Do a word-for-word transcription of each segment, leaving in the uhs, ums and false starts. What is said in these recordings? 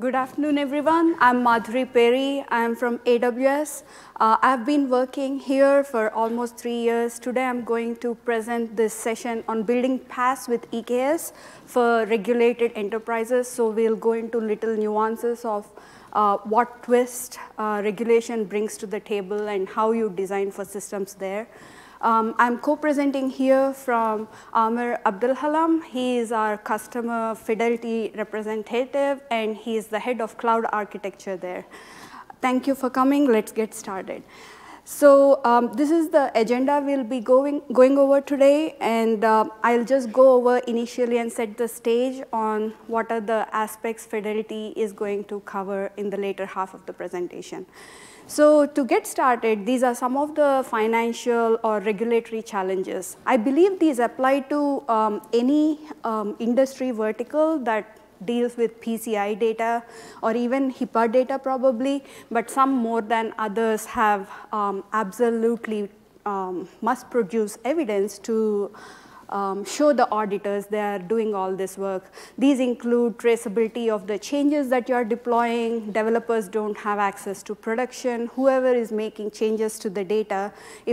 Good afternoon, everyone. I'm Madhuri Peri. I'm from A W S. Uh, I've been working here for almost three years. Today, I'm going to present this session on building PaaS with E K S for regulated enterprises. So we'll go into little nuances of uh, what twist uh, regulation brings to the table and how you design for systems there. Um, I'm co-presenting here from Amir Abdulhalam. He is our customer Fidelity representative, and he is the head of cloud architecture there. Thank you for coming. Let's get started. So um, this is the agenda we'll be going, going over today, and uh, I'll just go over initially and set the stage on what are the aspects Fidelity is going to cover in the later half of the presentation. So to get started, these are some of the financial or regulatory challenges. I believe these apply to um, any um, industry vertical that deals with P C I data or even HIPAA data probably, but some more than others have um, absolutely um, must produce evidence to Um, show the auditors they are doing all this work. These include traceability of the changes that you're deploying, developers don't have access to production, whoever is making changes to the data,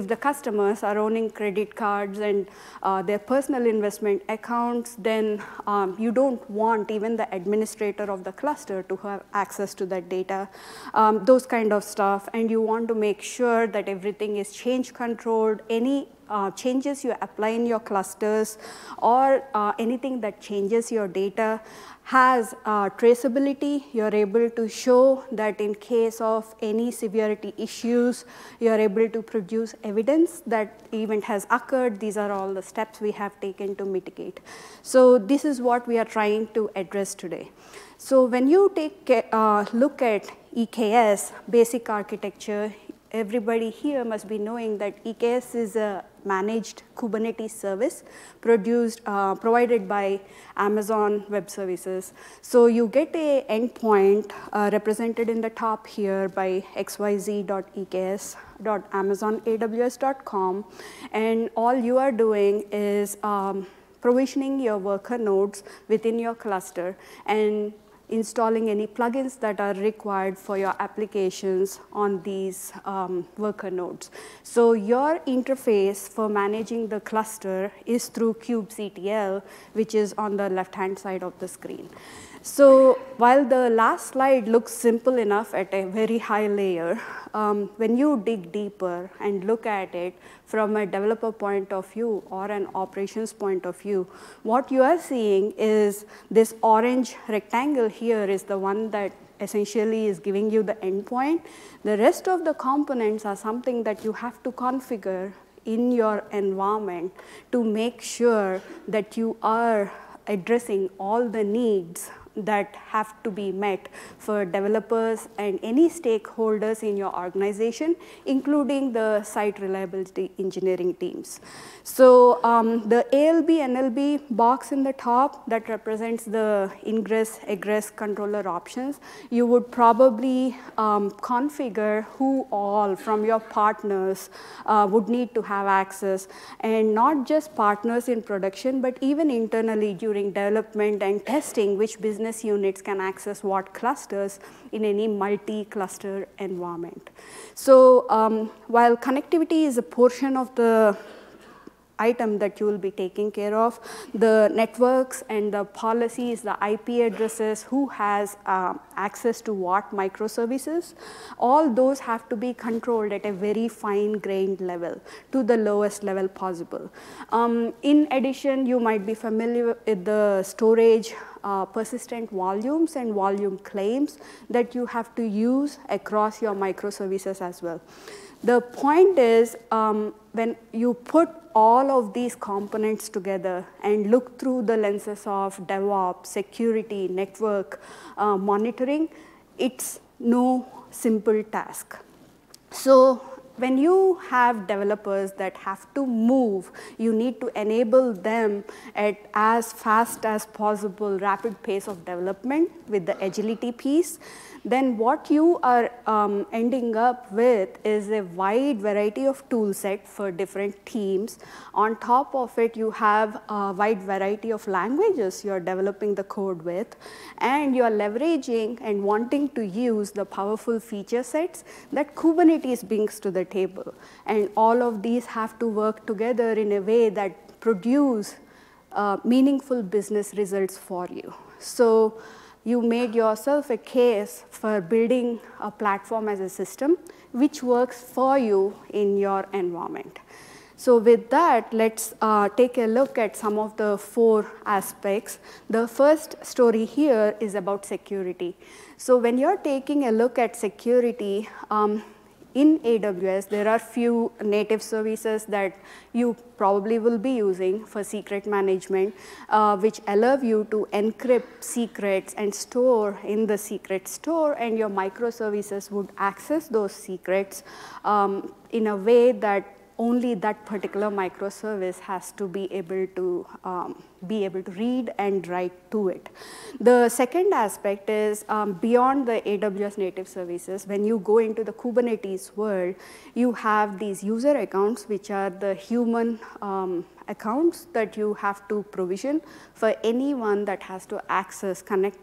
if the customers are owning credit cards and uh, their personal investment accounts, then um, you don't want even the administrator of the cluster to have access to that data, um, those kind of stuff. And you want to make sure that everything is change controlled, any Uh, changes you apply in your clusters or uh, anything that changes your data has uh, traceability. You're able to show that in case of any severity issues, you're able to produce evidence that event has occurred. These are all the steps we have taken to mitigate. So this is what we are trying to address today. So when you take a uh, look at E K S, basic architecture, everybody here must be knowing that E K S is a managed Kubernetes service produced, uh, provided by Amazon Web Services. So you get a endpoint uh, represented in the top here by x y z dot e k s dot amazon a w s dot com, and all you are doing is um, provisioning your worker nodes within your cluster and installing any plugins that are required for your applications on these um, worker nodes. So your interface for managing the cluster is through kubectl, which is on the left-hand side of the screen. So while the last slide looks simple enough at a very high layer, um, when you dig deeper and look at it from a developer point of view or an operations point of view, what you are seeing is this orange rectangle here is the one that essentially is giving you the endpoint. The rest of the components are something that you have to configure in your environment to make sure that you are addressing all the needs that have to be met for developers and any stakeholders in your organization, including the site reliability engineering teams. So um, the A L B N L B box in the top that represents the ingress egress controller options, you would probably um, configure who all from your partners uh, would need to have access, and not just partners in production, but even internally during development and testing, which business units can access what clusters in any multi-cluster environment. So um, while connectivity is a portion of the item that you will be taking care of, the networks and the policies, the I P addresses, who has uh, access to what microservices, all those have to be controlled at a very fine-grained level to the lowest level possible. Um, in addition, you might be familiar with the storage Uh, persistent volumes and volume claims that you have to use across your microservices as well. The point is, um, when you put all of these components together and look through the lenses of DevOps, security, network, uh, monitoring, it's no simple task. So when you have developers that have to move, you need to enable them at as fast as possible rapid pace of development with the agility piece. Then what you are um, ending up with is a wide variety of tool set for different teams. On top of it, you have a wide variety of languages you're developing the code with, and you're leveraging and wanting to use the powerful feature sets that Kubernetes brings to the table. And all of these have to work together in a way that produce uh, meaningful business results for you. So, you made yourself a case for building a platform as a system which works for you in your environment. So with that, let's uh, take a look at some of the four aspects. The first story here is about security. So when you're taking a look at security, um, in A W S, there are few native services that you probably will be using for secret management, uh, which allow you to encrypt secrets and store in the secret store, and your microservices would access those secrets um, in a way that only that particular microservice has to be able to um, be able to read and write to it. The second aspect is um, beyond the A W S native services. When you go into the Kubernetes world, you have these user accounts, which are the human um, accounts that you have to provision for anyone that has to access, connect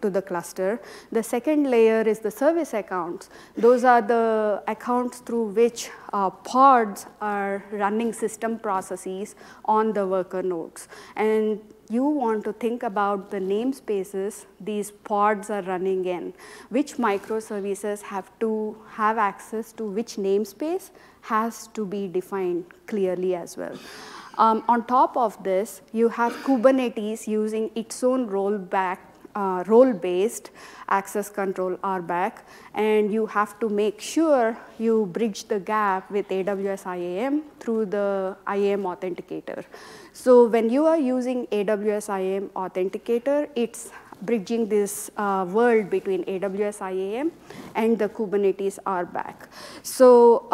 to the cluster. The second layer is the service accounts. Those are the accounts through which uh, pods are running system processes on the worker nodes. And you want to think about the namespaces these pods are running in, which microservices have to have access to which namespace has to be defined clearly as well. Um, on top of this, you have Kubernetes using its own rollback Uh, role-based access control, R B A C, and you have to make sure you bridge the gap with A W S I A M through the I A M authenticator. So when you are using A W S I A M authenticator, it's bridging this uh, world between A W S I A M and the Kubernetes R B A C. So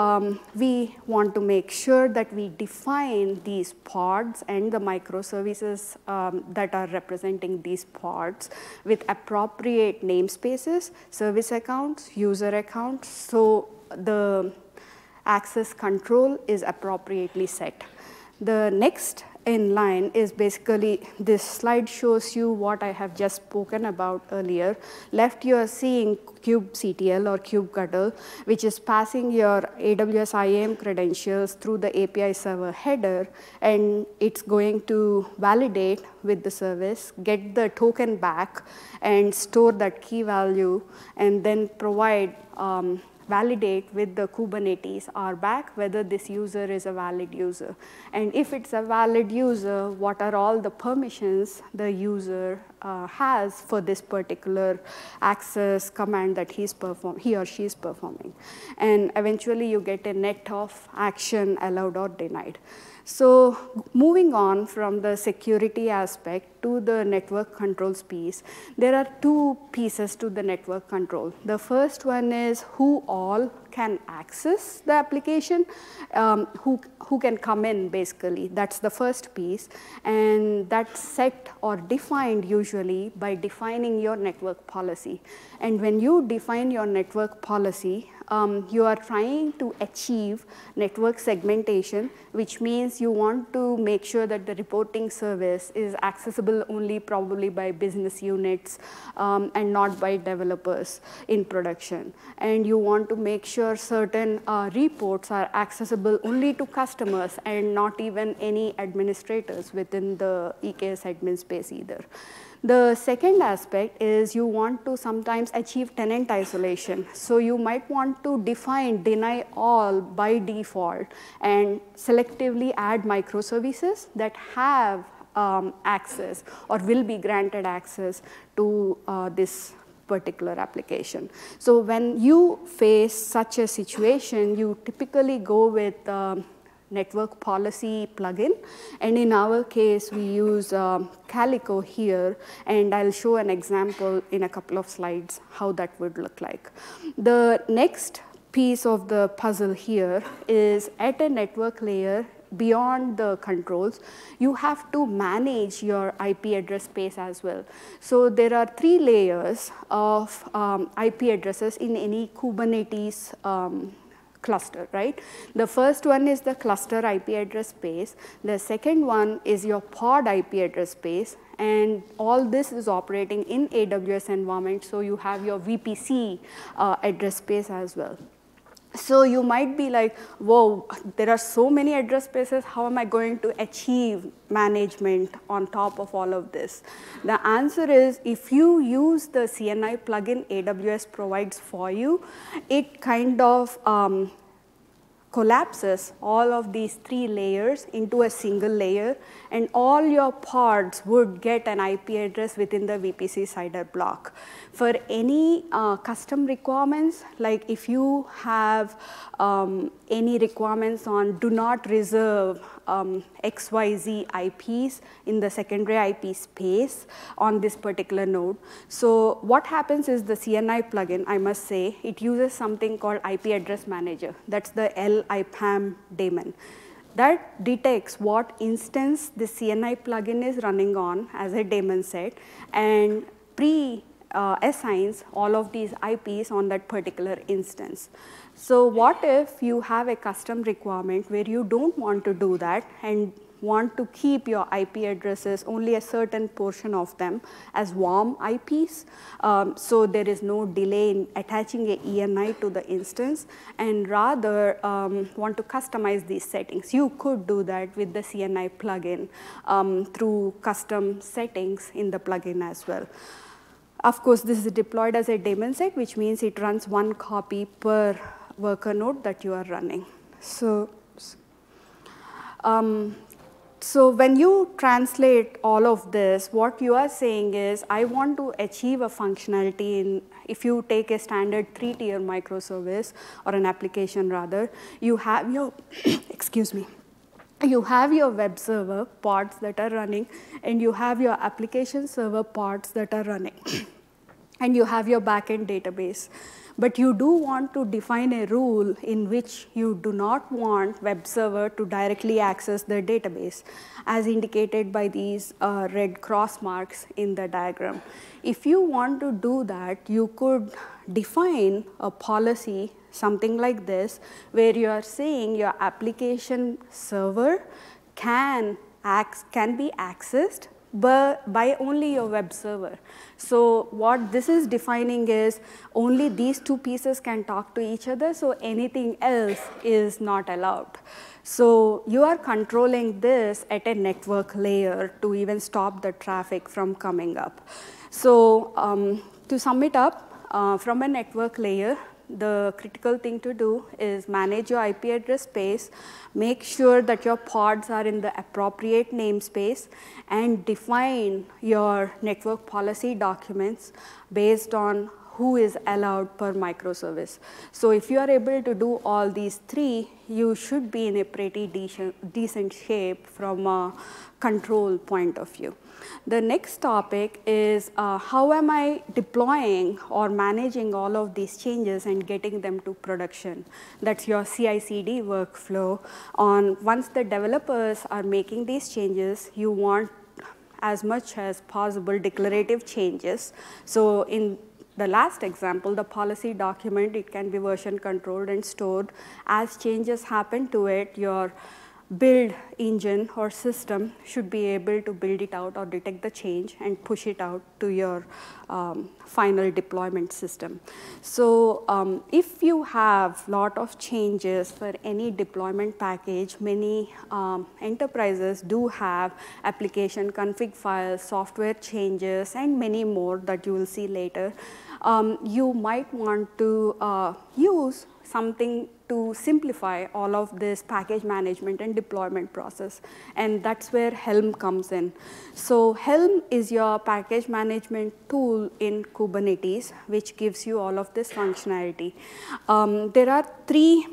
um, we want to make sure that we define these pods and the microservices um, that are representing these pods with appropriate namespaces, service accounts, user accounts, so the access control is appropriately set. The next in line is basically this slide shows you what I have just spoken about earlier. Left, you are seeing kubectl or kubectl, which is passing your A W S I A M credentials through the A P I server header, and it's going to validate with the service, get the token back, and store that key value, and then provide um, validate with the Kubernetes R B A C whether this user is a valid user. And if it's a valid user, what are all the permissions the user uh, has for this particular access command that he's perform he or she is performing. And eventually you get a net of action allowed or denied. So moving on from the security aspect to the network controls piece, there are two pieces to the network control. The first one is who all can access the application, um, who, who can come in basically. That's the first piece, and that's set or defined usually by defining your network policy. And when you define your network policy, Um, you are trying to achieve network segmentation, which means you want to make sure that the reporting service is accessible only probably by business units um, and not by developers in production. And you want to make sure certain uh, reports are accessible only to customers and not even any administrators within the E K S admin space either. The second aspect is you want to sometimes achieve tenant isolation. So you might want to define deny all by default and selectively add microservices that have um, access or will be granted access to uh, this particular application. So when you face such a situation, you typically go with um, network policy plugin, and in our case we use um, Calico here, and I'll show an example in a couple of slides how that would look like. The next piece of the puzzle here is at a network layer beyond the controls, you have to manage your I P address space as well. So there are three layers of um, I P addresses in any Kubernetes um, cluster, right? The first one is the cluster I P address space. The second one is your pod I P address space. And all this is operating in A W S environment, so you have your V P C uh, address space as well. So you might be like, whoa, there are so many address spaces, how am I going to achieve management on top of all of this? The answer is, if you use the C N I plugin A W S provides for you, it kind of um, collapses all of these three layers into a single layer, and all your pods would get an I P address within the V P C C I D R block. For any uh, custom requirements, like if you have um, any requirements on do not reserve um, X Y Z I Ps in the secondary I P space on this particular node. So what happens is the C N I plugin, I must say, it uses something called I P address manager. That's the L I P A M daemon. That detects what instance the C N I plugin is running on as a daemon set and pre-assigns uh, all of these I Ps on that particular instance. So what if you have a custom requirement where you don't want to do that and want to keep your I P addresses, only a certain portion of them, as warm I Ps. Um, so there is no delay in attaching a E N I to the instance, and rather um, want to customize these settings. You could do that with the C N I plugin um, through custom settings in the plugin as well. Of course, this is deployed as a daemon set, which means it runs one copy per worker node that you are running. So, um, So when you translate all of this, what you are saying is, I want to achieve a functionality in, if you take a standard three-tier microservice or an application rather, you have your, excuse me, you have your web server pods that are running, and you have your application server pods that are running, and you have your backend database. But you do want to define a rule in which you do not want web server to directly access the database, as indicated by these uh, red cross marks in the diagram. If you want to do that, you could define a policy, something like this, where you are saying your application server can, can be accessed but by only your web server. So what this is defining is only these two pieces can talk to each other, so anything else is not allowed. So you are controlling this at a network layer to even stop the traffic from coming up. So um, to sum it up, uh, from a network layer, the critical thing to do is manage your I P address space, make sure that your pods are in the appropriate namespace, and define your network policy documents based on who is allowed per microservice. So if you are able to do all these three, you should be in a pretty decent, decent shape from a control point of view. The next topic is uh, how am I deploying or managing all of these changes and getting them to production? That's your C I C D workflow. On once the developers are making these changes, you want as much as possible declarative changes. So in the last example, the policy document, it can be version controlled and stored. As changes happen to it, your build engine or system should be able to build it out or detect the change and push it out to your um, final deployment system. So um, if you have a lot of changes for any deployment package, many um, enterprises do have application config files, software changes, and many more that you will see later. Um, you might want to uh, use something to simplify all of this package management and deployment process, and that's where Helm comes in. So Helm is your package management tool in Kubernetes, which gives you all of this functionality. Um, there are three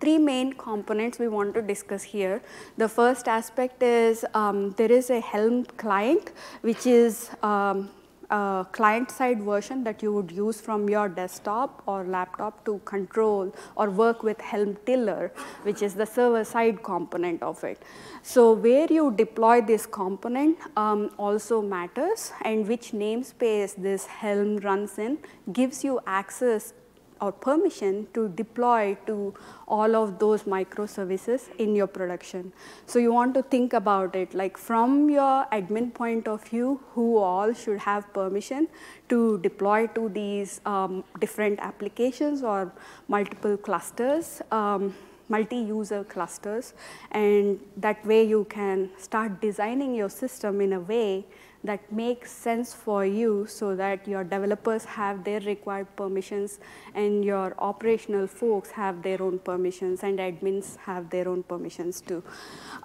Three main components we want to discuss here. The first aspect is um, there is a Helm client, which is um, uh, client-side version that you would use from your desktop or laptop to control or work with Helm tiller, which is the server-side component of it. So where you deploy this component um, also matters, and which namespace this Helm runs in gives you access or permission to deploy to all of those microservices in your production. So you want to think about it like from your admin point of view, who all should have permission to deploy to these um, different applications or multiple clusters, um, multi-user clusters, and that way you can start designing your system in a way that makes sense for you so that your developers have their required permissions and your operational folks have their own permissions and admins have their own permissions too.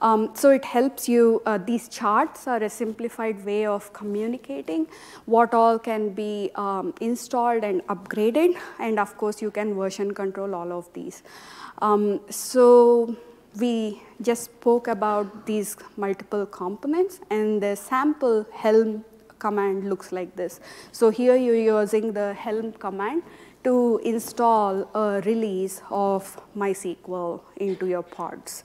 Um, so it helps you, uh, these charts are a simplified way of communicating what all can be um, installed and upgraded, and of course you can version control all of these. Um, so we just spoke about these multiple components, and the sample Helm command looks like this. So here you're using the Helm command to install a release of MySQL into your pods.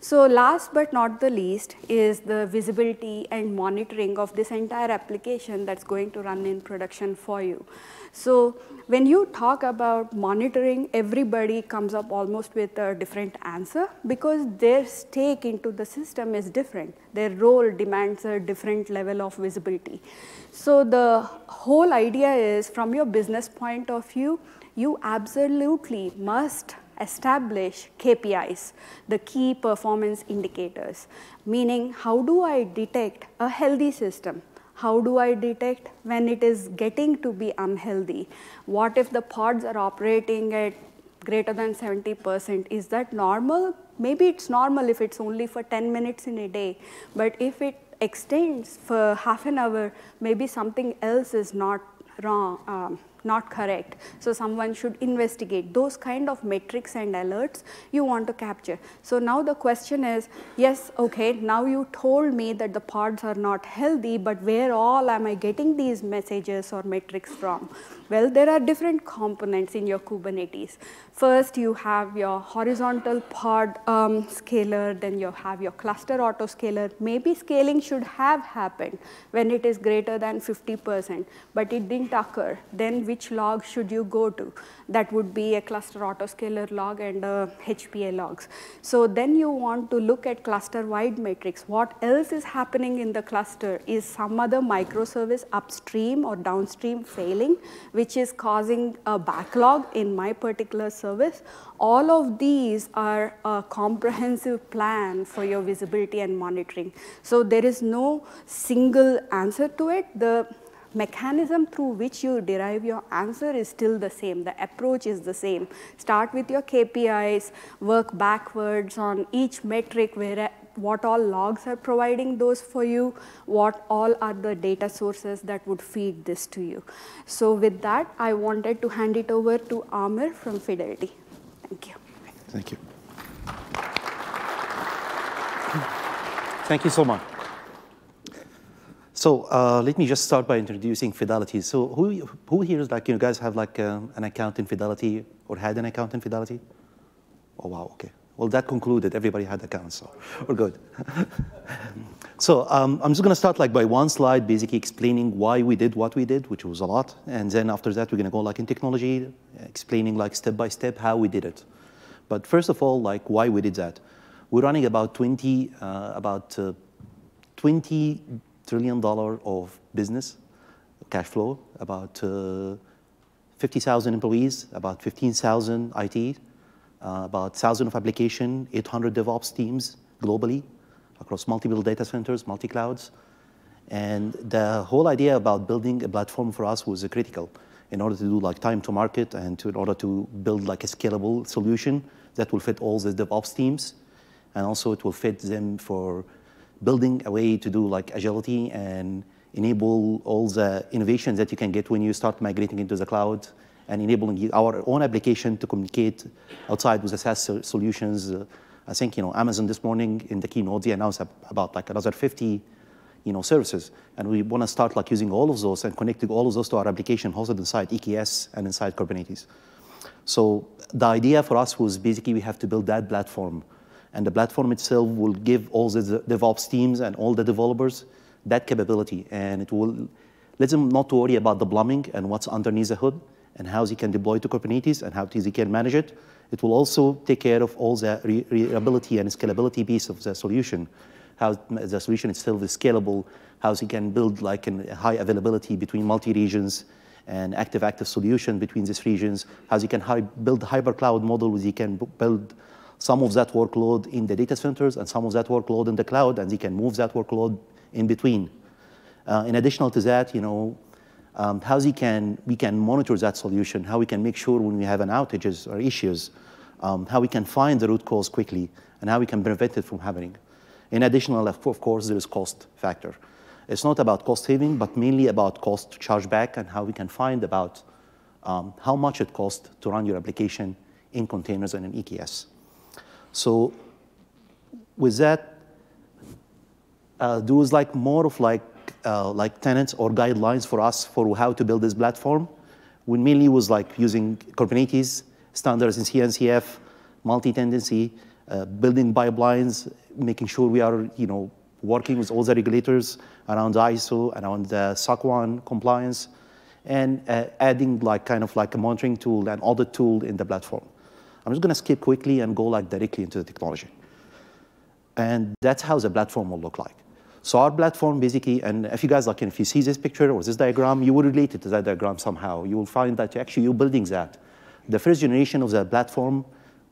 So last but not the least is the visibility and monitoring of this entire application that's going to run in production for you. So when you talk about monitoring, everybody comes up almost with a different answer because their stake into the system is different. Their role demands a different level of visibility. So the whole idea is from your business point of view, you absolutely must establish K P Is, the key performance indicators, meaning how do I detect a healthy system? How do I detect when it is getting to be unhealthy? What if the pods are operating at greater than seventy percent? Is that normal? Maybe it's normal if it's only for ten minutes in a day, but if it extends for half an hour, maybe something else is not wrong. Um, not correct. So someone should investigate. Those kind of metrics and alerts you want to capture. So now the question is, yes, okay, now you told me that the pods are not healthy, but where all am I getting these messages or metrics from? Well, there are different components in your Kubernetes. First, you have your horizontal pod um, scaler, then you have your cluster autoscaler. Maybe scaling should have happened when it is greater than fifty percent, but it didn't occur. Then which log should you go to? That would be a cluster autoscaler log and uh, H P A logs. So then you want to look at cluster-wide metrics. What else is happening in the cluster? Is some other microservice upstream or downstream failing, which is causing a backlog in my particular service? All of these are a comprehensive plan for your visibility and monitoring. So there is no single answer to it. The mechanism through which you derive your answer is still the same. The approach is the same. Start with your K P Is, work backwards on each metric, where what all logs are providing those for you, what all are the data sources that would feed this to you. So with that, I wanted to hand it over to Amir from Fidelity. Thank you. Thank you. Thank you so much. So uh, let me just start by introducing Fidelity. So who, who here is like, you guys have like um, an account in Fidelity or had an account in Fidelity? Oh, wow, okay. Well, that concluded. Everybody had accounts, so we're good. So um, I'm just going to start like by one slide, basically explaining why we did what we did, which was a lot. And then after that, we're going to go like in technology, explaining like step by step how we did it. But first of all, like why we did that. We're running about twenty, uh, about uh, twenty trillion dollar of business, cash flow, about uh, fifty thousand employees, about fifteen thousand I T, uh, about one thousand of application, eight hundred DevOps teams globally across multiple data centers, multi-clouds. And the whole idea about building a platform for us was critical in order to do like time to market and to, in order to build like a scalable solution that will fit all the DevOps teams. And also it will fit them for building a way to do like agility and enable all the innovations that you can get when you start migrating into the cloud and enabling our own application to communicate outside with the SaaS solutions. Uh, I think, you know, Amazon this morning in the keynote, they announced about like another fifty you know, services. And we want to start like using all of those and connecting all of those to our application hosted inside E K S and inside Kubernetes. So the idea for us was basically we have to build that platform. And the platform itself will give all the DevOps teams and all the developers that capability. And it will let them not to worry about the plumbing and what's underneath the hood and how they can deploy to Kubernetes and how they can manage it. It will also take care of all the re reliability and scalability piece of the solution, how the solution itself is scalable, how they can build like a high availability between multi-regions and active-active solution between these regions, how they can hi build hypercloud model where they can build some of that workload in the data centers and some of that workload in the cloud, and they can move that workload in between. Uh, in addition to that, you know, um, how they can, we can monitor that solution, how we can make sure when we have an outages or issues, um, how we can find the root cause quickly, and how we can prevent it from happening. In addition, of course, there is cost factor. It's not about cost saving, but mainly about cost chargeback and how we can find about um, how much it costs to run your application in containers and in E K S. So with that, uh, there was like more of like, uh, like tenants or guidelines for us for how to build this platform. We mainly was like using Kubernetes, standards in C N C F, multi-tenancy, uh, building pipelines, making sure we are, you know, working with all the regulators around I S O, around the S O C one compliance, and uh, adding like kind of like a monitoring tool and audit tool in the platform. I'm just going to skip quickly and go like directly into the technology. And that's how the platform will look like. So our platform basically, and if you guys like, if you see this picture or this diagram, you will relate it to that diagram somehow. You will find that actually you're building that. The first generation of the platform,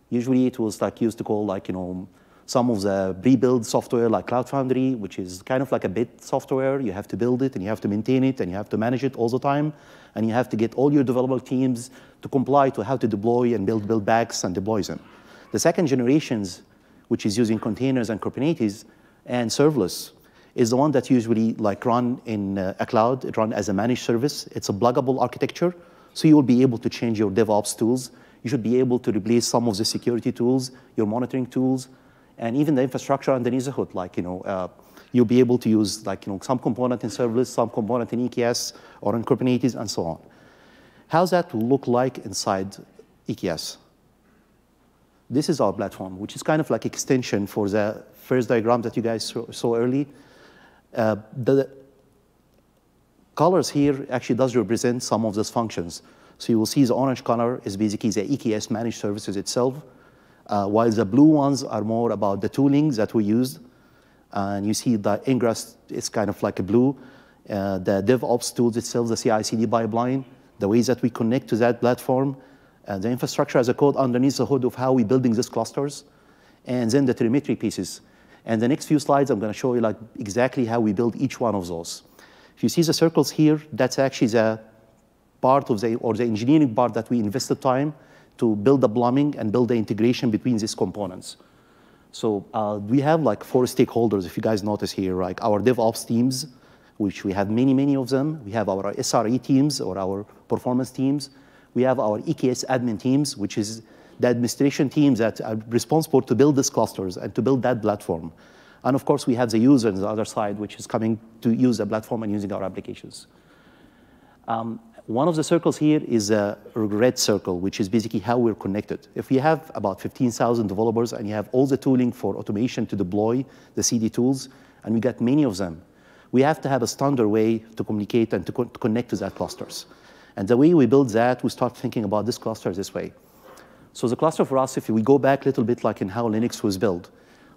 usually it was like used to call like, you know, some of the pre-built software like Cloud Foundry, which is kind of like a bit software. You have to build it, and you have to maintain it, and you have to manage it all the time. And you have to get all your developer teams to comply to how to deploy and build build backs and deploy them. The second generations, which is using containers and Kubernetes and serverless, is the one that usually like run in a cloud. It runs as a managed service. It's a pluggable architecture, so you will be able to change your DevOps tools. You should be able to replace some of the security tools, your monitoring tools, and even the infrastructure underneath the hood, like, you know, uh, you'll be able to use like, you know, some component in serverless, some component in E K S or in Kubernetes and so on. How's that look like inside E K S? This is our platform, which is kind of like extension for the first diagram that you guys saw early. Uh, the colors here actually does represent some of those functions. So you will see the orange color is basically the E K S managed services itself. Uh, while the blue ones are more about the tooling that we used. Uh, and you see the ingress is kind of like a blue. Uh, the DevOps tools itself, the C I C D pipeline, the ways that we connect to that platform, uh, the infrastructure as a code underneath the hood of how we're building these clusters, and then the telemetry pieces. And the next few slides, I'm going to show you like exactly how we build each one of those. If you see the circles here, that's actually the part of the, or the engineering part that we invested time to build the plumbing and build the integration between these components. So uh, we have like four stakeholders, if you guys notice here, like our DevOps teams, which we have many, many of them. We have our S R E teams or our performance teams. We have our E K S admin teams, which is the administration teams that are responsible to build these clusters and to build that platform. And of course, we have the user on the other side, which is coming to use the platform and using our applications. Um, One of the circles here is a red circle, which is basically how we're connected. If you have about fifteen thousand developers and you have all the tooling for automation to deploy the C D tools, and we got many of them, we have to have a standard way to communicate and to, co to connect to that clusters. And the way we build that, we start thinking about this cluster this way. So the cluster for us, if we go back a little bit like in how Linux was built.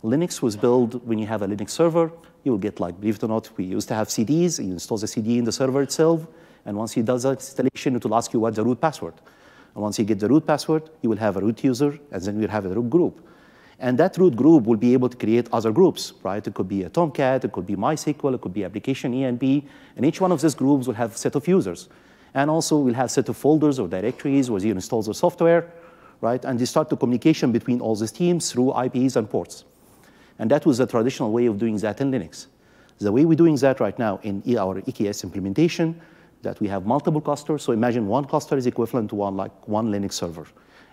Linux was built when you have a Linux server, you will get like, believe it or not, we used to have C Ds, you install the C D in the server itself, and once he does that installation, it will ask you what's the root password. And once you get the root password, you will have a root user, and then you'll have a root group. And that root group will be able to create other groups, right? It could be a Tomcat, it could be MySQL, it could be application E N B, and each one of these groups will have a set of users. And also we'll have a set of folders or directories where you install the software, right? And you start the communication between all these teams through I Ps and ports. And that was the traditional way of doing that in Linux. The way we're doing that right now in our E K S implementation, that we have multiple clusters. So imagine one cluster is equivalent to one, like one Linux server.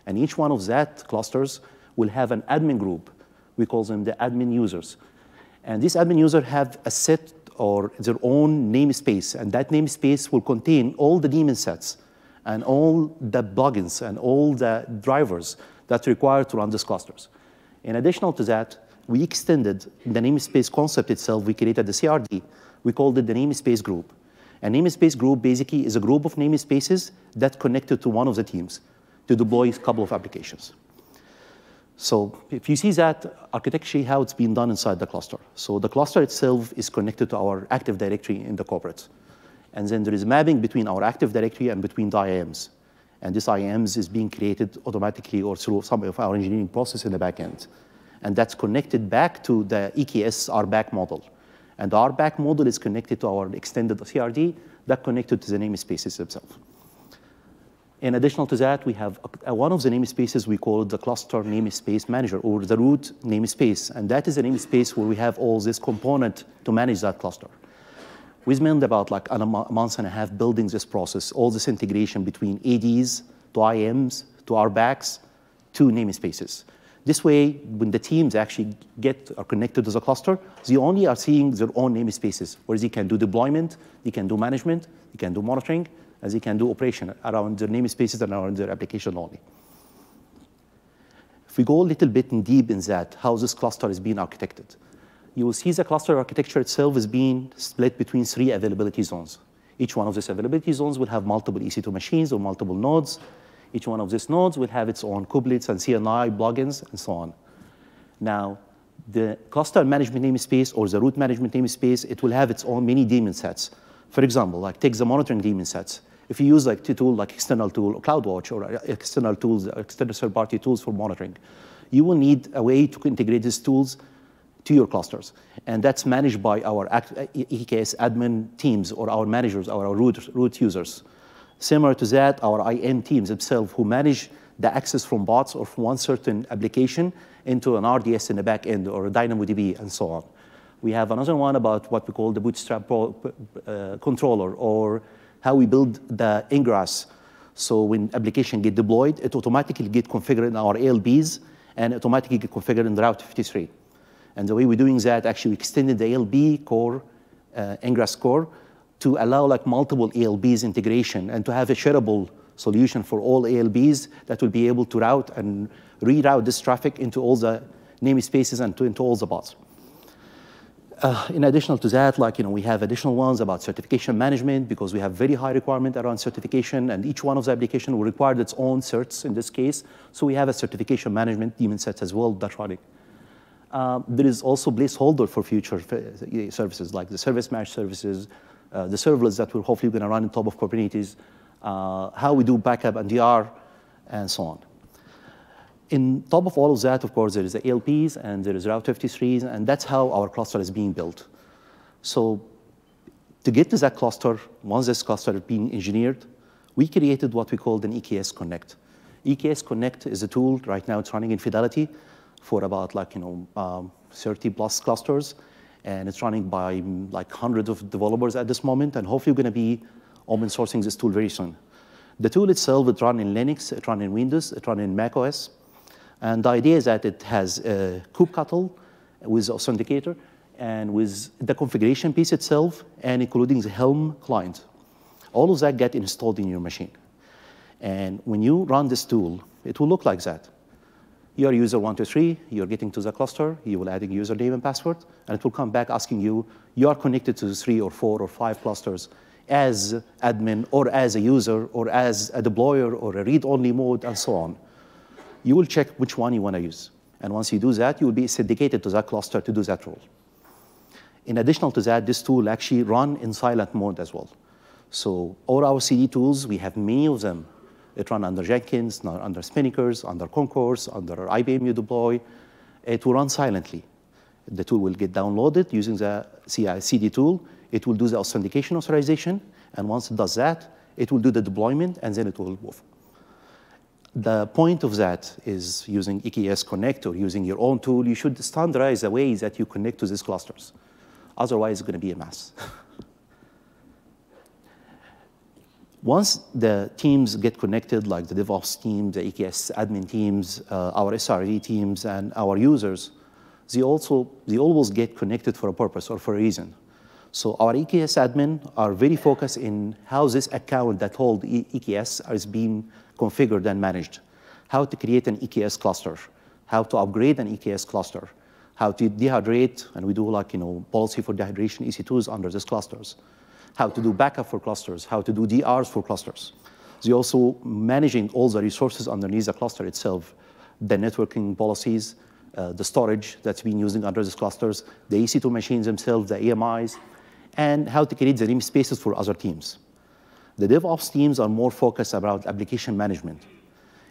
And each one of that clusters will have an admin group. We call them the admin users. And these admin users have a set or their own namespace, and that namespace will contain all the daemon sets and all the plugins and all the drivers that's required to run these clusters. In addition to that, we extended the namespace concept itself. We created the C R D. We called it the namespace group. A namespace group basically is a group of namespaces that connected to one of the teams to deploy a couple of applications. So if you see that architecture, how it's been done inside the cluster. So the cluster itself is connected to our Active Directory in the corporate. And then there is mapping between our Active Directory and between the I A Ms. And this I A Ms is being created automatically or through some of our engineering process in the back end. And that's connected back to the E K S R B A C model. And the R B A C model is connected to our extended C R D that connected to the namespaces themselves. In addition to that, we have a, one of the namespaces we call the cluster namespace manager, or the root namespace. And that is a namespace where we have all this component to manage that cluster. We spent about like a month and a half building this process, all this integration between A Ds to I A Ms to R B A Cs to namespaces. This way, when the teams actually get are connected to the cluster, they only are seeing their own namespaces, where they can do deployment, they can do management, they can do monitoring, and they can do operation around their namespaces and around their application only. If we go a little bit in deep in that, how this cluster is being architected, you will see the cluster architecture itself is being split between three availability zones. Each one of these availability zones will have multiple E C two machines or multiple nodes. Each one of these nodes will have its own kubelets and C N I plugins and so on. Now, the cluster management namespace or the root management namespace, it will have its own many daemon sets. For example, like take the monitoring daemon sets. If you use like a tool like external tool or CloudWatch or external tools, external third-party tools for monitoring, you will need a way to integrate these tools to your clusters. And that's managed by our E K S admin teams or our managers, or our root, root users. Similar to that, our I A M teams themselves who manage the access from bots or from one certain application into an R D S in the back end or a DynamoDB and so on. We have another one about what we call the bootstrap uh, controller, or how we build the ingress. So when application get deployed, it automatically get configured in our A L Bs and automatically get configured in the Route fifty-three. And the way we're doing that, actually we extended the A L B core, uh, ingress core, to allow like multiple A L Bs integration and to have a shareable solution for all A L Bs that will be able to route and reroute this traffic into all the namespaces and to, into all the bots. Uh, in addition to that, like, you know, we have additional ones about certification management, because we have very high requirement around certification, and each one of the application will require its own certs in this case. So we have a certification management daemon set as well that's running. Uh, there is also placeholder for future services like the service mesh services, Uh, the servlets that we're hopefully going to run on top of Kubernetes, uh, how we do backup and D R, and so on. In top of all of that, of course, there is the A L Ps and there is Route fifty-threes, and that's how our cluster is being built. So to get to that cluster, once this cluster is being engineered, we created what we called an E K S Connect. E K S Connect is a tool right now. It's running in Fidelity for about like you know um, thirty plus clusters. And it's running by like hundreds of developers at this moment, and hopefully we're going to be open sourcing this tool very soon. The tool itself, it runs in Linux, it runs in Windows, it runs in macOS, and the idea is that it has a kubectl with authenticator and with the configuration piece itself, and including the Helm client. All of that gets installed in your machine, and when you run this tool, it will look like that. Your user one two three, you're getting to the cluster, you will add a username and password, and it will come back asking you, you are connected to three or four or five clusters as admin or as a user or as a deployer or a read-only mode and so on. You will check which one you want to use. And once you do that, you will be syndicated to that cluster to do that role. In addition to that, this tool actually runs in silent mode as well. So all our C D tools, we have many of them. It runs under Jenkins, under Spinnakers, under Concourse, under I B M you deploy. It will run silently. The tool will get downloaded using the C I C D tool. It will do the authentication authorization. And once it does that, it will do the deployment, and then it will move. The point of that is using E K S Connect or using your own tool, you should standardize the ways that you connect to these clusters. Otherwise, it's going to be a mess. Once the teams get connected, like the DevOps team, the E K S admin teams, uh, our S R E teams, and our users, they also they always get connected for a purpose or for a reason. So our E K S admin are very focused in how this account that hold E K S is being configured and managed, how to create an E K S cluster, how to upgrade an E K S cluster, how to dehydrate, and we do like, you know, policy for dehydration E C twos under these clusters, how to do backup for clusters, how to do D Rs for clusters. They're also managing all the resources underneath the cluster itself, the networking policies, uh, the storage that's been using under these clusters, the E C two machines themselves, the A M Is, and how to create the name spaces for other teams. The DevOps teams are more focused about application management.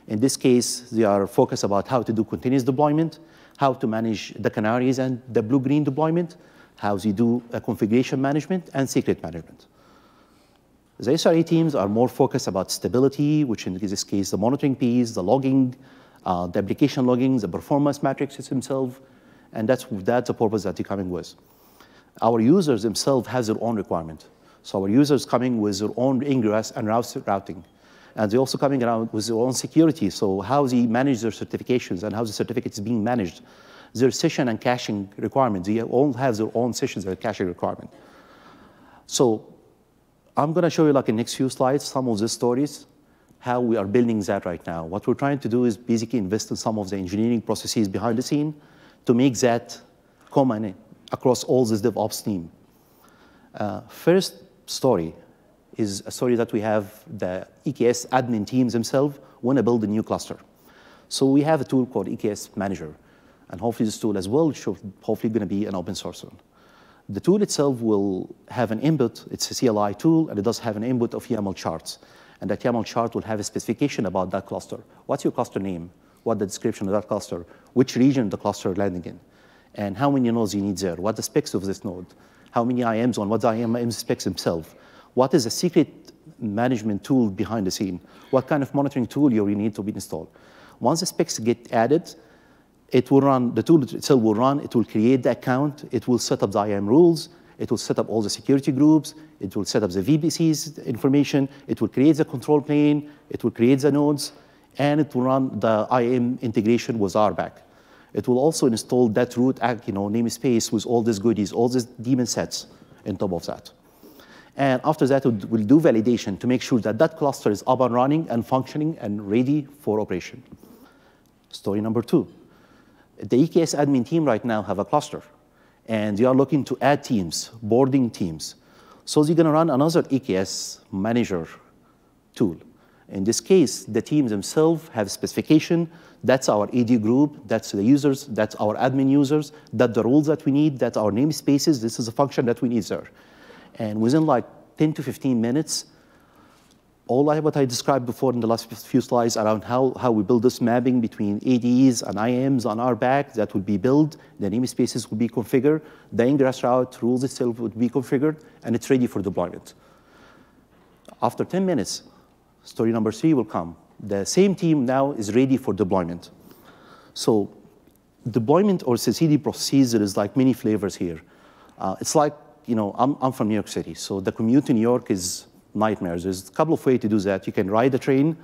In this case, they are focused about how to do continuous deployment, how to manage the canaries and the blue-green deployment, how they do uh, configuration management and secret management. The S R E teams are more focused about stability, which in this case, the monitoring piece, the logging, uh, the application logging, the performance metrics themselves, and that's, that's the purpose that they're coming with. Our users themselves have their own requirement. So our users coming with their own ingress and routing. And they're also coming around with their own security. So how they manage their certifications and how the certificate is being managed. Their session and caching requirements. They all have their own sessions and caching requirement. So I'm going to show you like in the next few slides some of these stories, how we are building that right now. What we're trying to do is basically invest in some of the engineering processes behind the scene to make that common across all this DevOps team. Uh, first story is a story that we have the E K S admin teams themselves want to build a new cluster. So we have a tool called E K S Manager, and hopefully this tool as well should hopefully going to be an open source one. The tool itself will have an input. It's a C L I tool, and it does have an input of YAML charts. And that YAML chart will have a specification about that cluster. What's your cluster name? What the description of that cluster? Which region the cluster landing in? And how many nodes you need there? What the specs of this node? How many I A Ms on? What's the I A M specs themselves? What is the secret management tool behind the scene? What kind of monitoring tool you need to be installed? Once the specs get added, it will run, the tool itself will run, it will create the account, it will set up the I A M rules, it will set up all the security groups, it will set up the V P Cs information, it will create the control plane, it will create the nodes, and it will run the I A M integration with R B A C. It will also install that root, you know, namespace with all these goodies, all these daemon sets on top of that. And after that, we'll do validation to make sure that that cluster is up and running and functioning and ready for operation. Story number two. The E K S admin team right now have a cluster, and they are looking to add teams, boarding teams. So they're going to run another E K S manager tool. In this case, the teams themselves have specification. That's our E D group, that's the users, that's our admin users, that's the roles that we need, that's our namespaces, this is a function that we need there. And within like ten to fifteen minutes, all I, what I described before in the last few slides around how, how we build this mapping between A Ds and I A Ms on our back, that would be built, the namespaces would be configured, the ingress route rules itself would be configured, and it's ready for deployment. After ten minutes, story number three will come. The same team now is ready for deployment. So deployment or C C D processes, there is like many flavors here. Uh, it's like, you know, I'm, I'm from New York City, so the commute to New York is nightmares. There's a couple of ways to do that. You can ride the train.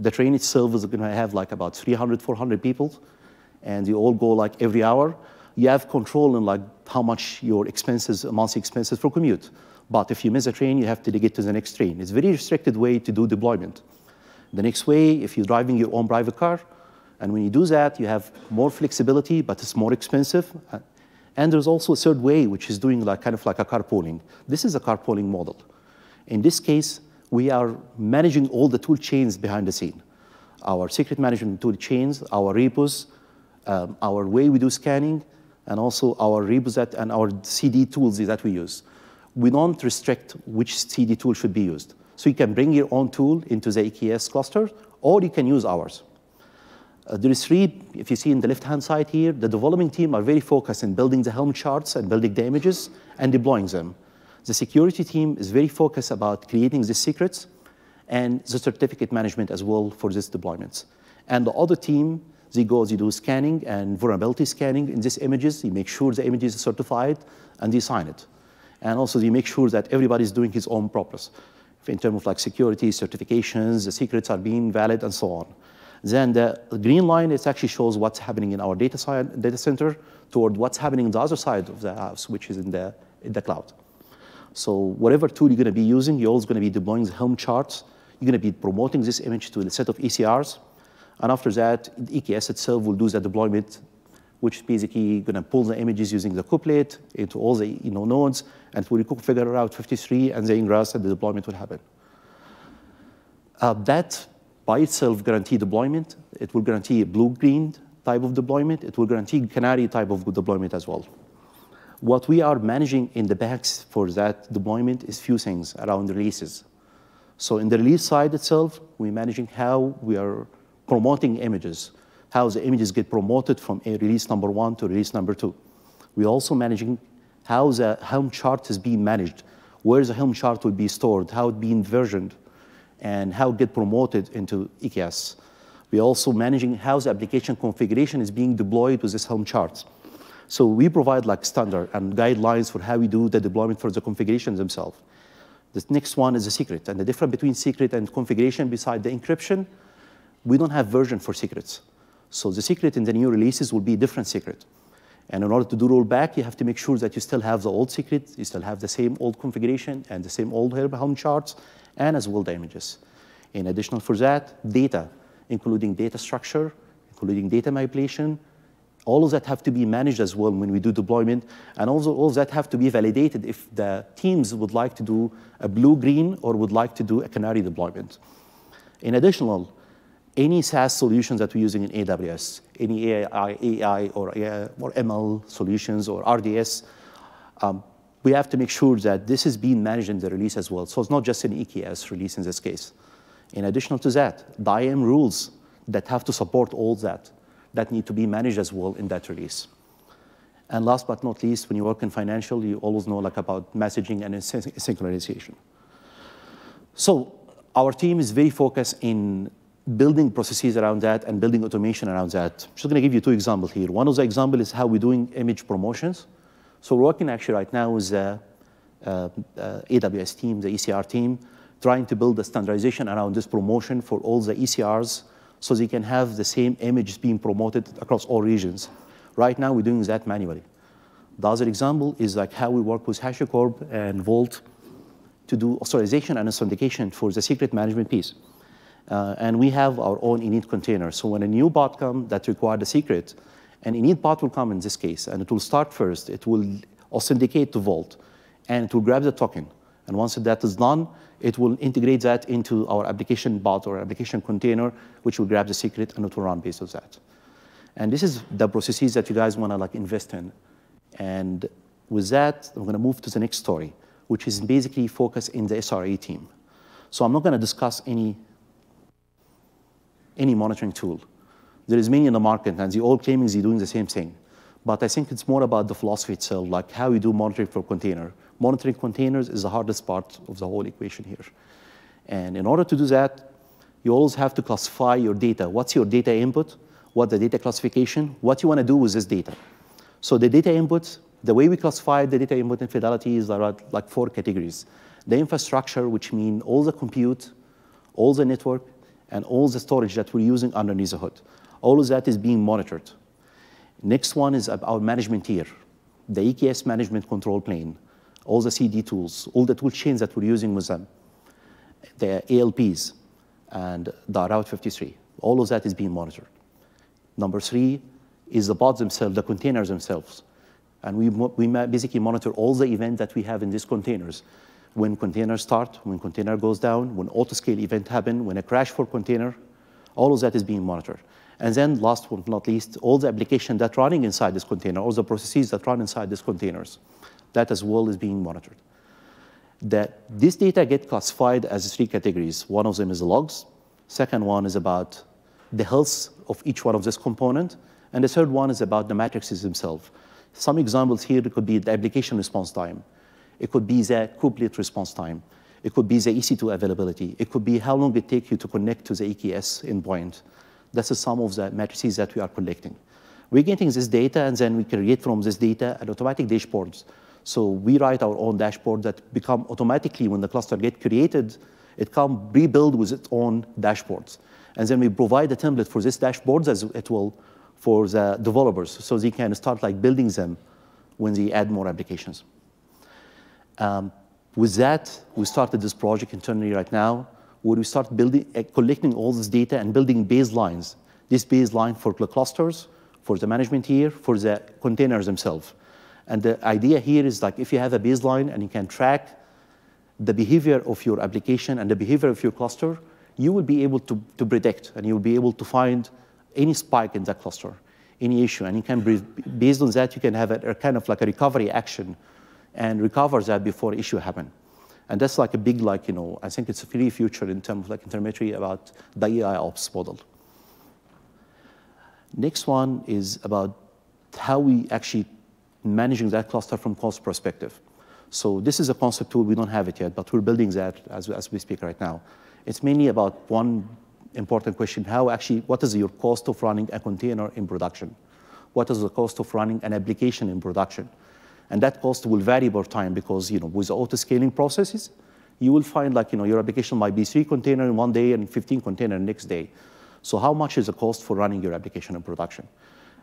The train itself is going to have like about three hundred, four hundred people, and you all go like every hour. You have control in like how much your expenses, monthly expenses for commute. But if you miss a train, you have to get to the next train. It's a very restricted way to do deployment. The next way, if you're driving your own private car, and when you do that, you have more flexibility, but it's more expensive. And there's also a third way, which is doing like kind of like a carpooling. This is a carpooling model. In this case, we are managing all the tool chains behind the scene. Our secret management tool chains, our repos, um, our way we do scanning, and also our repos that, and our C D tools that we use. We don't restrict which C D tool should be used. So you can bring your own tool into the E K S cluster, or you can use ours. Uh, there is three, if you see in the left-hand side here, the development team are very focused in building the Helm charts and building the images and deploying them. The security team is very focused about creating the secrets and the certificate management as well for these deployments. And the other team, they go, they do scanning and vulnerability scanning in these images. They make sure the images are certified, and they sign it. And also, they make sure that everybody's doing his own purpose in terms of like security, certifications, the secrets are being valid, and so on. Then the green line, it actually shows what's happening in our data, side, data center toward what's happening on the other side of the house, which is in the, in the cloud. So whatever tool you're going to be using, you're always going to be deploying the Helm charts. You're going to be promoting this image to a set of E C Rs. And after that, E K S itself will do the deployment, which basically going to pull the images using the kubelet into all the you know, nodes, and it will configure Route fifty-three and the ingress, and the deployment will happen. Uh, that by itself guarantee deployment. It will guarantee a blue-green type of deployment. It will guarantee canary type of deployment as well. What we are managing in the backs for that deployment is few things around releases. So in the release side itself, we're managing how we are promoting images, how the images get promoted from a release number one to release number two. We're also managing how the Helm chart is being managed, where the Helm chart will be stored, how it's being versioned, and how it gets promoted into E K S. We're also managing how the application configuration is being deployed with this Helm chart. So we provide like standard and guidelines for how we do the deployment for the configurations themselves. The next one is a secret, and the difference between secret and configuration beside the encryption, we don't have version for secrets. So the secret in the new releases will be a different secret. And in order to do rollback, you have to make sure that you still have the old secret, you still have the same old configuration and the same old Helm charts, and as well the images. In addition for that, data, including data structure, including data manipulation, all of that have to be managed as well when we do deployment, and also all of that have to be validated if the teams would like to do a blue-green or would like to do a canary deployment. In additional, any SaaS solutions that we're using in A W S, any A I, A I or, or M L solutions or R D S, um, we have to make sure that this is being managed in the release as well. So it's not just an E K S release in this case. In addition to that, the I A M rules that have to support all that, that need to be managed as well in that release. And last but not least, when you work in financial, you always know like about messaging and synchronization. So our team is very focused in building processes around that and building automation around that. I'm just gonna give you two examples here. One of the examples is how we're doing image promotions. So we're working actually right now with the uh, uh, A W S team, the E C R team, trying to build a standardization around this promotion for all the E C Rs so they can have the same image being promoted across all regions. Right now, we're doing that manually. The other example is like how we work with HashiCorp and Vault to do authorization and authentication for the secret management piece. Uh, and we have our own init container. So when a new bot comes that requires a secret, an init bot will come in this case, and it will start first. It will authenticate to Vault, and it will grab the token. And once that is done, it will integrate that into our application bot or application container, which will grab the secret and it will run based on that. And this is the processes that you guys want to like invest in. And with that, I'm going to move to the next story, which is basically focused in the S R E team. So I'm not going to discuss any, any monitoring tool. There is many in the market, and they're all claiming they're doing the same thing. But I think it's more about the philosophy itself, like how you do monitoring for container. Monitoring containers is the hardest part of the whole equation here. And in order to do that, you always have to classify your data. What's your data input? What's the data classification? What you want to do with this data? So the data input, the way we classify the data input in Fidelity is there are like four categories. The infrastructure, which means all the compute, all the network, and all the storage that we're using underneath the hood. All of that is being monitored. Next one is our management tier, the E K S management control plane, all the C D tools, all the tool chains that we're using with them, the A L Ps, and the Route fifty-three. All of that is being monitored. Number three is the bots themselves, the containers themselves. And we, we basically monitor all the events that we have in these containers. When containers start, when container goes down, when autoscale event happen, when a crash for container, all of that is being monitored. And then last but not least, all the application that running inside this container, all the processes that run inside these containers, that as well is being monitored. That this data get classified as three categories. One of them is the logs. Second one is about the health of each one of this component. And the third one is about the matrices themselves. Some examples here could be the application response time. It could be the kubelet response time. It could be the E C two availability. It could be how long it takes you to connect to the E K S endpoint. That's some of the matrices that we are collecting. We're getting this data, and then we create from this data an automatic dashboards. So we write our own dashboard that become automatically, when the cluster gets created, it can rebuild with its own dashboards. And then we provide a template for this dashboards as it will for the developers, so they can start like building them when they add more applications. Um, With that, we started this project internally right now, where we start building, uh, collecting all this data and building baselines. This baseline for the clusters, for the management here, for the containers themselves. And the idea here is like if you have a baseline and you can track the behavior of your application and the behavior of your cluster, you will be able to, to predict, and you will be able to find any spike in that cluster, any issue. And you can, based on that, you can have a, a kind of like a recovery action and recover that before issue happen. And that's like a big, like, you know, I think it's a really future in terms of like intermediary about the AIOps model. Next one is about how we actually managing that cluster from cost perspective. So this is a concept tool, we don't have it yet, but we're building that as, as we speak right now. It's mainly about one important question, how actually, what is your cost of running a container in production? What is the cost of running an application in production? And that cost will vary over time because, you know, with auto-scaling processes, you will find like, you know, your application might be three containers in one day and fifteen containers the next day. So how much is the cost for running your application in production?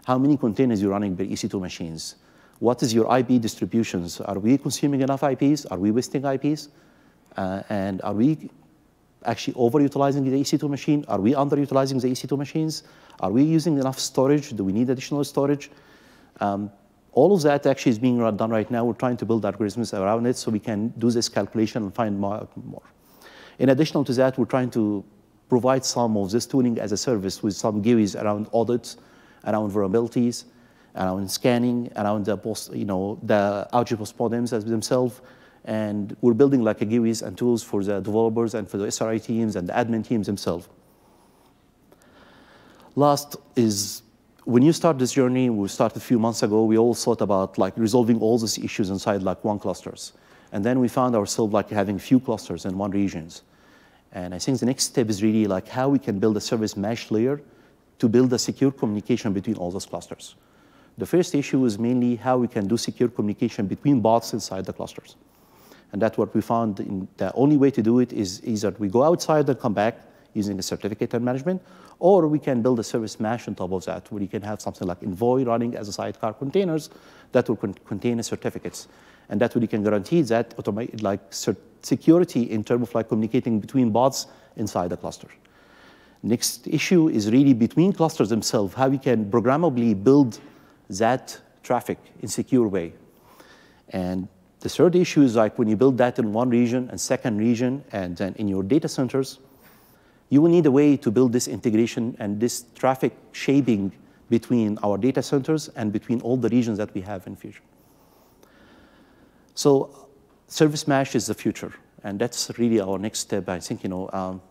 How many containers you're running per E C two machines? What is your I P distributions? Are we consuming enough I Ps? Are we wasting I Ps? Uh, and are we actually overutilizing the E C two machine? Are we underutilizing the E C two machines? Are we using enough storage? Do we need additional storage? Um, all of that actually is being done right now. We're trying to build algorithms around it so we can do this calculation and find more. In addition to that, we're trying to provide some of this tooling as a service with some G U Is around audits, around vulnerabilities, around scanning, around the post, you know, the outreach postmortems as themselves. And we're building like a G U Is and tools for the developers and for the S R I teams and the admin teams themselves. Last is, when you start this journey, we started a few months ago, we all thought about like resolving all these issues inside like one clusters. And then we found ourselves like having few clusters in one regions. And I think the next step is really like how we can build a service mesh layer to build a secure communication between all those clusters. The first issue is mainly how we can do secure communication between bots inside the clusters. And that's what we found. In the only way to do it is either we go outside and come back using a certificate and management, or we can build a service mesh on top of that, where you can have something like Envoy running as a sidecar containers that will con contain certificates. And that way you can guarantee that automated, like security in terms of like communicating between bots inside the cluster. Next issue is really between clusters themselves, how we can programmably build that traffic in a secure way. And the third issue is like when you build that in one region and second region and then in your data centers, you will need a way to build this integration and this traffic shaping between our data centers and between all the regions that we have in future. So service mesh is the future. And that's really our next step. I think, you know, um,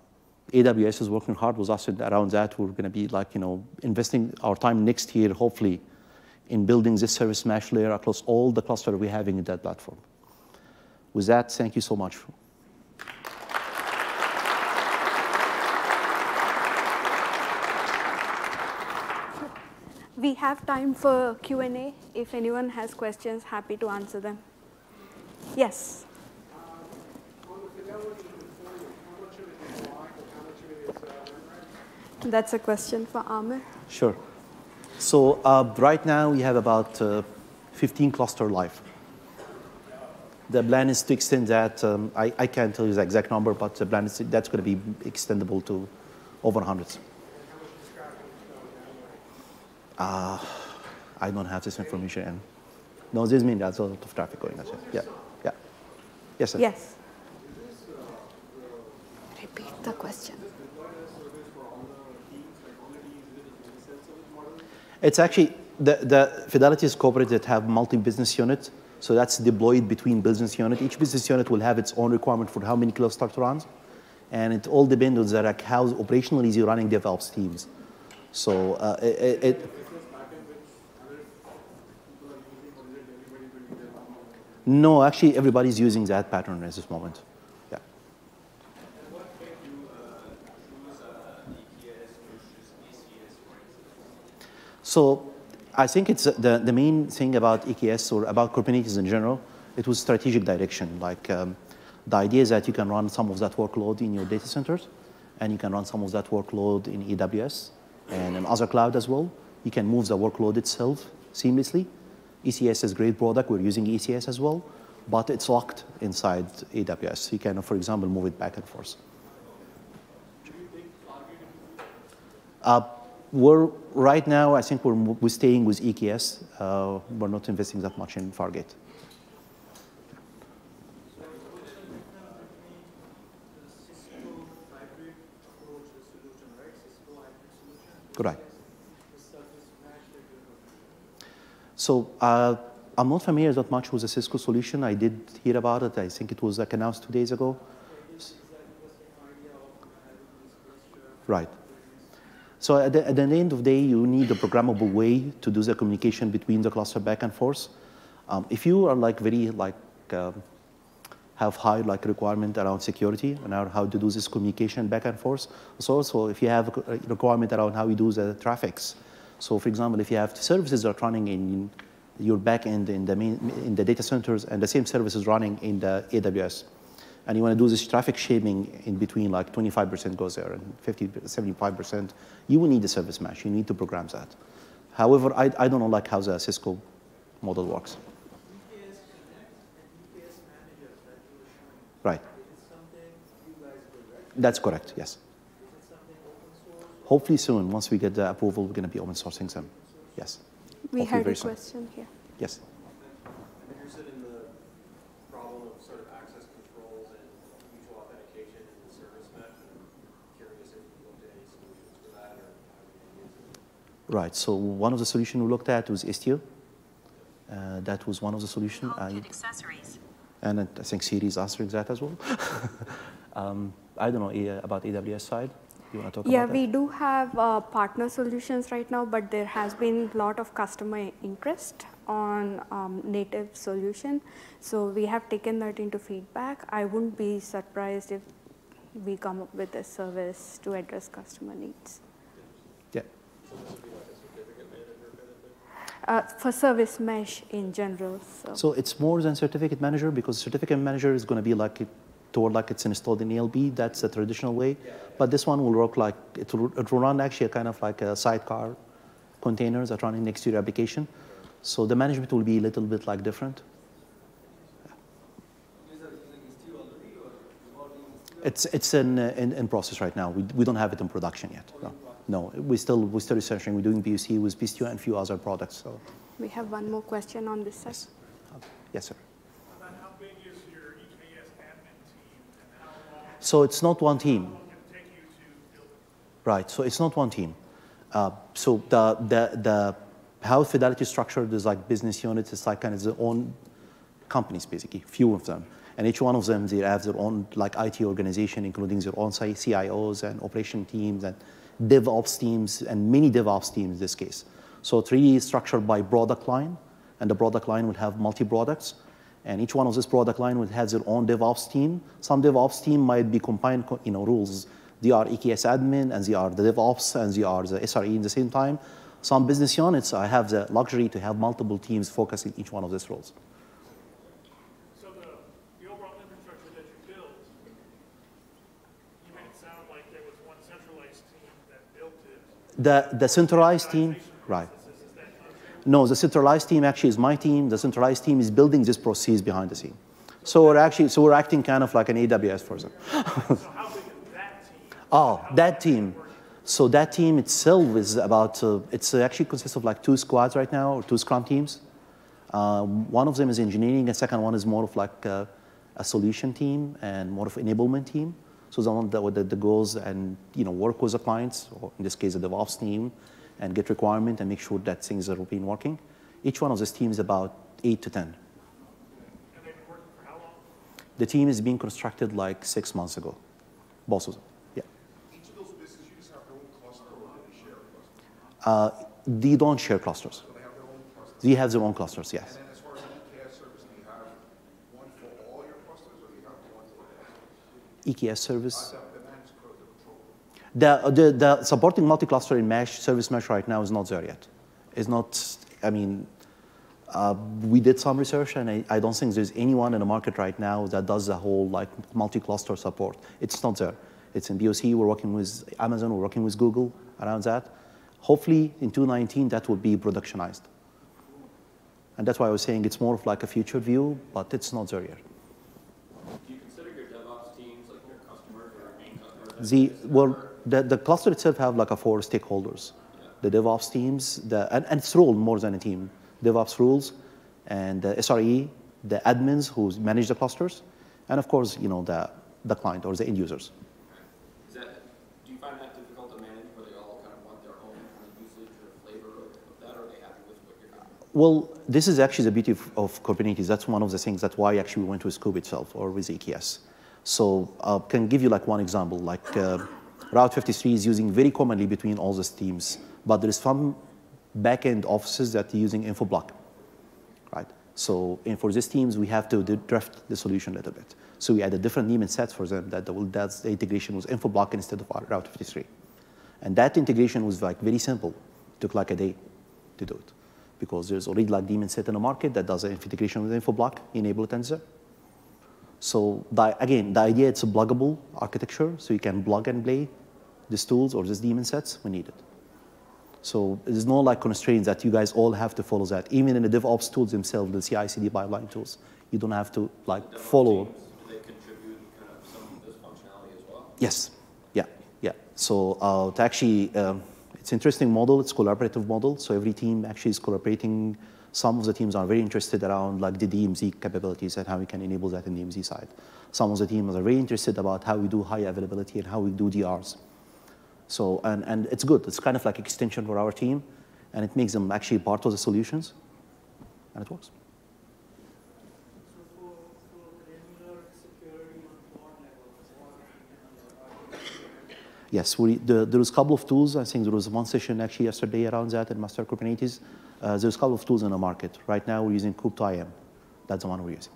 A W S is working hard with us around that. We're going to be like, you know, investing our time next year, hopefully, in building this service mesh layer across all the clusters we're having in that platform. With that, thank you so much. We have time for Q and A. If anyone has questions, happy to answer them. Yes? That's a question for Amir. Sure. So uh, right now, we have about uh, fifteen cluster live. The plan is to extend that. Um, I, I can't tell you the exact number, but the plan is that's going to be extendable to over hundreds. Uh, I don't have this information. And no, this means that's a lot of traffic going on. Yeah, yeah. Yes, sir. Yes. Repeat the question. It's actually, the, the Fidelity is corporate that have multi-business units. So that's deployed between business units. Each business unit will have its own requirement for how many cluster runs. And it all depends on the, like, how operationally you're running DevOps teams. So uh, it, it no, actually, everybody's using that pattern at this moment. So I think it's the, the main thing about E K S or about Kubernetes in general, it was strategic direction. Like um, the idea is that you can run some of that workload in your data centers, and you can run some of that workload in A W S and in other cloud as well. You can move the workload itself seamlessly. E C S is a great product. We're using E C S as well. but it's locked inside A W S. You can, for example, move it back and forth. Uh, we're right now, I think we're, we're staying with E K S. Uh, we're not investing that much in Fargate. Right. So uh, I'm not familiar that much with the Cisco solution. I did hear about it. I think it was like announced two days ago. Right. So at the, at the end of the day, you need a programmable way to do the communication between the cluster back and forth. Um, if you are like very like uh, have high like requirement around security and how to do this communication back and forth. So also if you have a requirement around how you do the traffics. So for example, if you have services that are running in your backend in the main, in the data centers and the same services running in the A W S, and you want to do this traffic shaming in between, like twenty-five percent goes there and fifty, seventy-five percent, you will need a service mesh. You need to program that. However, I, I don't know like how the Cisco model works. Right. That's correct, yes. Hopefully soon, once we get the approval, we're going to be open sourcing them. Yes. We heard a question here. Yes. I'm interested in the problem of sort of access controls and mutual authentication in the service mesh. I'm curious if you looked at any solutions for that or how you use it. Right. So one of the solutions we looked at was Istio. Uh, that was one of the solutions. Accessories. And I think Siri is answering that as well. um, I don't know about A W S side. You want to talk yeah, about that? Yeah, we do have uh, partner solutions right now, but there has been a lot of customer interest on um, native solution. So we have taken that into feedback. I wouldn't be surprised if we come up with a service to address customer needs. Yeah. So this would be like a certificate manager benefit? Uh, for service mesh in general. So. so it's more than certificate manager, because certificate manager is going to be like it, toward like it's installed in A L B. That's the traditional way. Yeah, yeah. But this one will work like it will, it will run actually a kind of like a sidecar containers that run next to your application. So the management will be a little bit like different. It's it's in in, in process right now. We we don't have it in production yet. No. No, we still we're still researching. We're doing P O C with P C I and a few other products. So we have one more question on this side. Yes, okay. Yes sir. About how big is your E K S admin team, and how long? So it's not one team. How long can it take you to build it? Right. So it's not one team. Uh, so the the the how Fidelity is structured is like business units. It's like kind of their own companies basically, few of them. And each one of them, they have their own like I T organization, including their own C I Os and operation teams and DevOps teams and mini DevOps teams in this case. So it's really structured by product line, and the product line would have multi-products, and each one of this product line would have their own DevOps team. Some DevOps team might be combined, you know, roles. They are E K S admin, and they are the DevOps, and they are the S R E at the same time. Some business units, I have the luxury to have multiple teams focusing each one of these roles. The, the centralized team, right. No, the centralized team actually is my team. The centralized team is building this process behind the scene. So we're actually, so we're acting kind of like an A W S person. So how big is that team? Oh, that team. So that team itself is about, uh, it's actually consists of like two squads right now, or two scrum teams. Um, one of them is engineering, and second one is more of like a, a solution team and more of an enablement team. So the one that, that goes and you know work with the clients, or in this case, the DevOps team, and get requirement and make sure that things are being working. Each one of these teams is about eight to ten. And they've been working for how long? The team is being constructed like six months ago, both of them. Yeah. Each of those business units have their own cluster, or do they share a cluster? Uh, they don't share clusters. So they have their own clusters. They have their own clusters. Yes. And then as far as E K S service, do you have one for all your clusters, or do you have one for the clusters? E K S service. The, the, the supporting multi-cluster in mesh, service mesh right now is not there yet. It's not, I mean, uh, we did some research, and I, I don't think there's anyone in the market right now that does the whole like multi-cluster support. It's not there. It's in B O C. We're working with Amazon. We're working with Google around that. Hopefully, in twenty nineteen, that will be productionized. And that's why I was saying it's more of like a future view, but it's not there yet. Do you consider your DevOps teams like your customer or your main customer? The, well, the, the cluster itself have like a four stakeholders. Yeah. The DevOps teams, the, and, and it's role more than a team. DevOps rules, and the S R E, the admins who manage the clusters, and of course, you know, the, the client or the end users. Is that, do you find that difficult to manage where they all kind of want their own usage or flavor of that, or are they happy with what you're doing? Well, this is actually the beauty of, of Kubernetes. That's one of the things that why actually we went with Kube itself or with E K S. So I uh, can give you like one example, like uh, Route fifty-three is using very commonly between all these teams, but there is some back-end offices that are using Infoblock, right? So and for these teams, we have to draft the solution a little bit. So we add a different daemon set for them that will, that's the integration with Infoblock instead of Route fifty-three. And that integration was like very simple. It took like a day to do it because there's already like daemon set in the market that does an integration with Infoblock, enable it and there. So the, again, the idea it's a pluggable architecture, so you can plug and play these tools or these daemon sets when needed. So there's no like constraints that you guys all have to follow that. Even in the DevOps tools themselves, the C I C D pipeline tools, you don't have to like follow. Teams, do they contribute kind of some of this functionality as well? Yes, yeah, yeah. So uh, to actually, um, it's an interesting model. It's a collaborative model. So every team actually is collaborating. Some of the teams are very interested around like the D M Z capabilities and how we can enable that in the D M Z side. Some of the teams are very interested about how we do high availability and how we do D Rs. So, and, and it's good. It's kind of like extension for our team, and it makes them actually part of the solutions, and it works. So for, for granular security on board level, yes, we, the, there was a couple of tools. I think there was one session actually yesterday around that in Master Kubernetes. Uh, there's a couple of tools in the market. Right now, we're using kubectl I A M. That's the one we're using.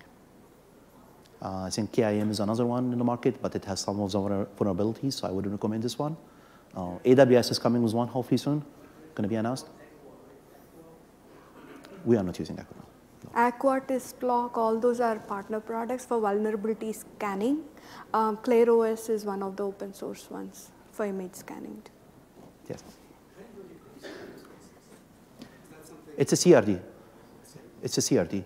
Uh, I think K I A M is another one in the market, but it has some of the vulnerabilities, so I wouldn't recommend this one. Uh, A W S is coming with one, hopefully soon. Going to be announced. We are not using Aqua. No. Aqua, Tistlock, all those are partner products for vulnerability scanning. Um, ClairOS is one of the open source ones for image scanning. Yes. It's a C R D. It's a C R D.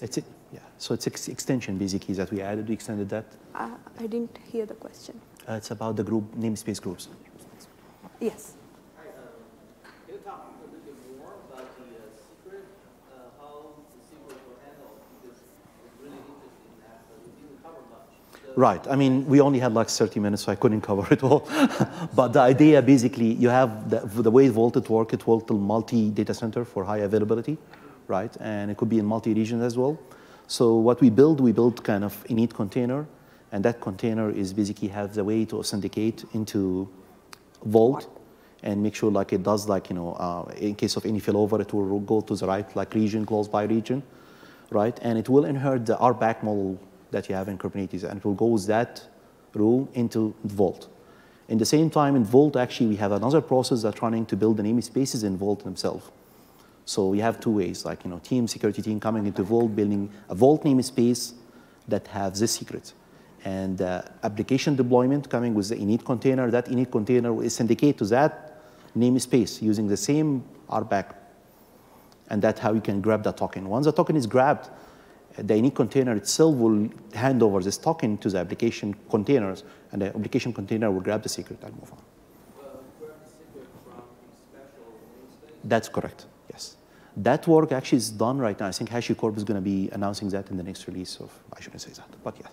It's a, yeah. So it's ex extension basically that we added. We extended that. Uh, I didn't hear the question. Uh, it's about the group namespace groups. Yes. Hi, um, can you talk a little bit more about the uh, secret, uh, how the secret were handled? Because it's really interesting that uh, we didn't cover much. So right. I mean, we only had like thirty minutes, so I couldn't cover it all. But the idea basically, you have the, the way Vault it works, it works till multi-data center for high availability, right? And it could be in multi-regions as well. So what we build, we build kind of a neat container, and that container is basically have the way to authenticate into Vault and make sure like it does like, you know, uh, in case of any failover, it will go to the right like region, close by region, right? And it will inherit the R B A C model that you have in Kubernetes, and it will go with that rule into Vault. In the same time in Vault, actually, we have another process that's running to build the namespaces in Vault themselves. So you have two ways, like, you know, team, security team coming into Vault, building a Vault namespace that has this secret. And uh, application deployment coming with the init container. That init container will syndicate to that namespace using the same R B A C. And that's how you can grab that token. Once the token is grabbed, the init container itself will hand over this token to the application containers, and the application container will grab the secret and move on. Well, grab the secret from the special namespace? That's correct, yes. That work actually is done right now. I think HashiCorp is going to be announcing that in the next release of, I shouldn't say that, but yeah.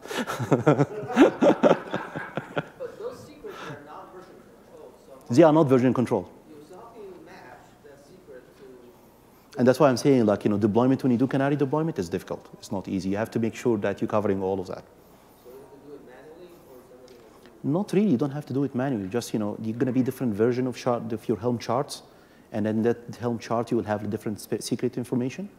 But those secrets are not version control. So they are not version control. So how can you match that secret to... And that's why I'm saying, like, you know, deployment, when you do canary deployment, is difficult. It's not easy. You have to make sure that you're covering all of that. So you have to do it manually or somebody else? Not really. You don't have to do it manually. Just, you know, you're going to be different version of, chart, of your Helm charts. And then that Helm chart, you will have different secret information.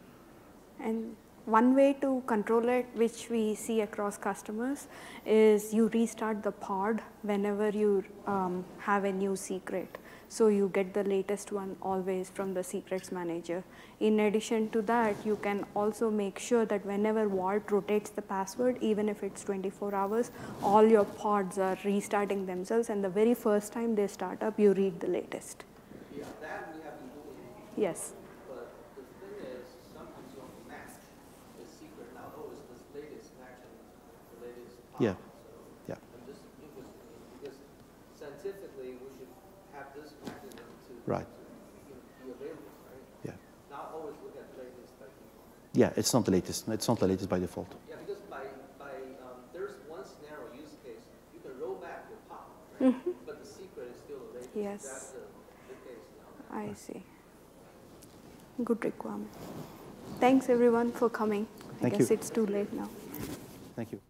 And one way to control it, which we see across customers, is you restart the pod whenever you um, have a new secret. So you get the latest one always from the secrets manager. In addition to that, you can also make sure that whenever Vault rotates the password, even if it's twenty-four hours, all your pods are restarting themselves. And the very first time they start up, you read the latest. Yeah, that we have been doing. Yes. But the thing is, sometimes you don't Yeah. Yeah. Just, because scientifically, we should have this mechanism to, right. to be available, right? Yeah. Not always look at the latest by default. Yeah, it's not the latest. It's not the latest by default. Yeah, because by, by um, there's one scenario use case, you can roll back your pop, right? Mm-hmm. But the secret is still the latest. Yes. That's the, the case now. I see. Good requirement. Thanks, everyone, for coming. I Thank guess you. It's too late now. Thank you.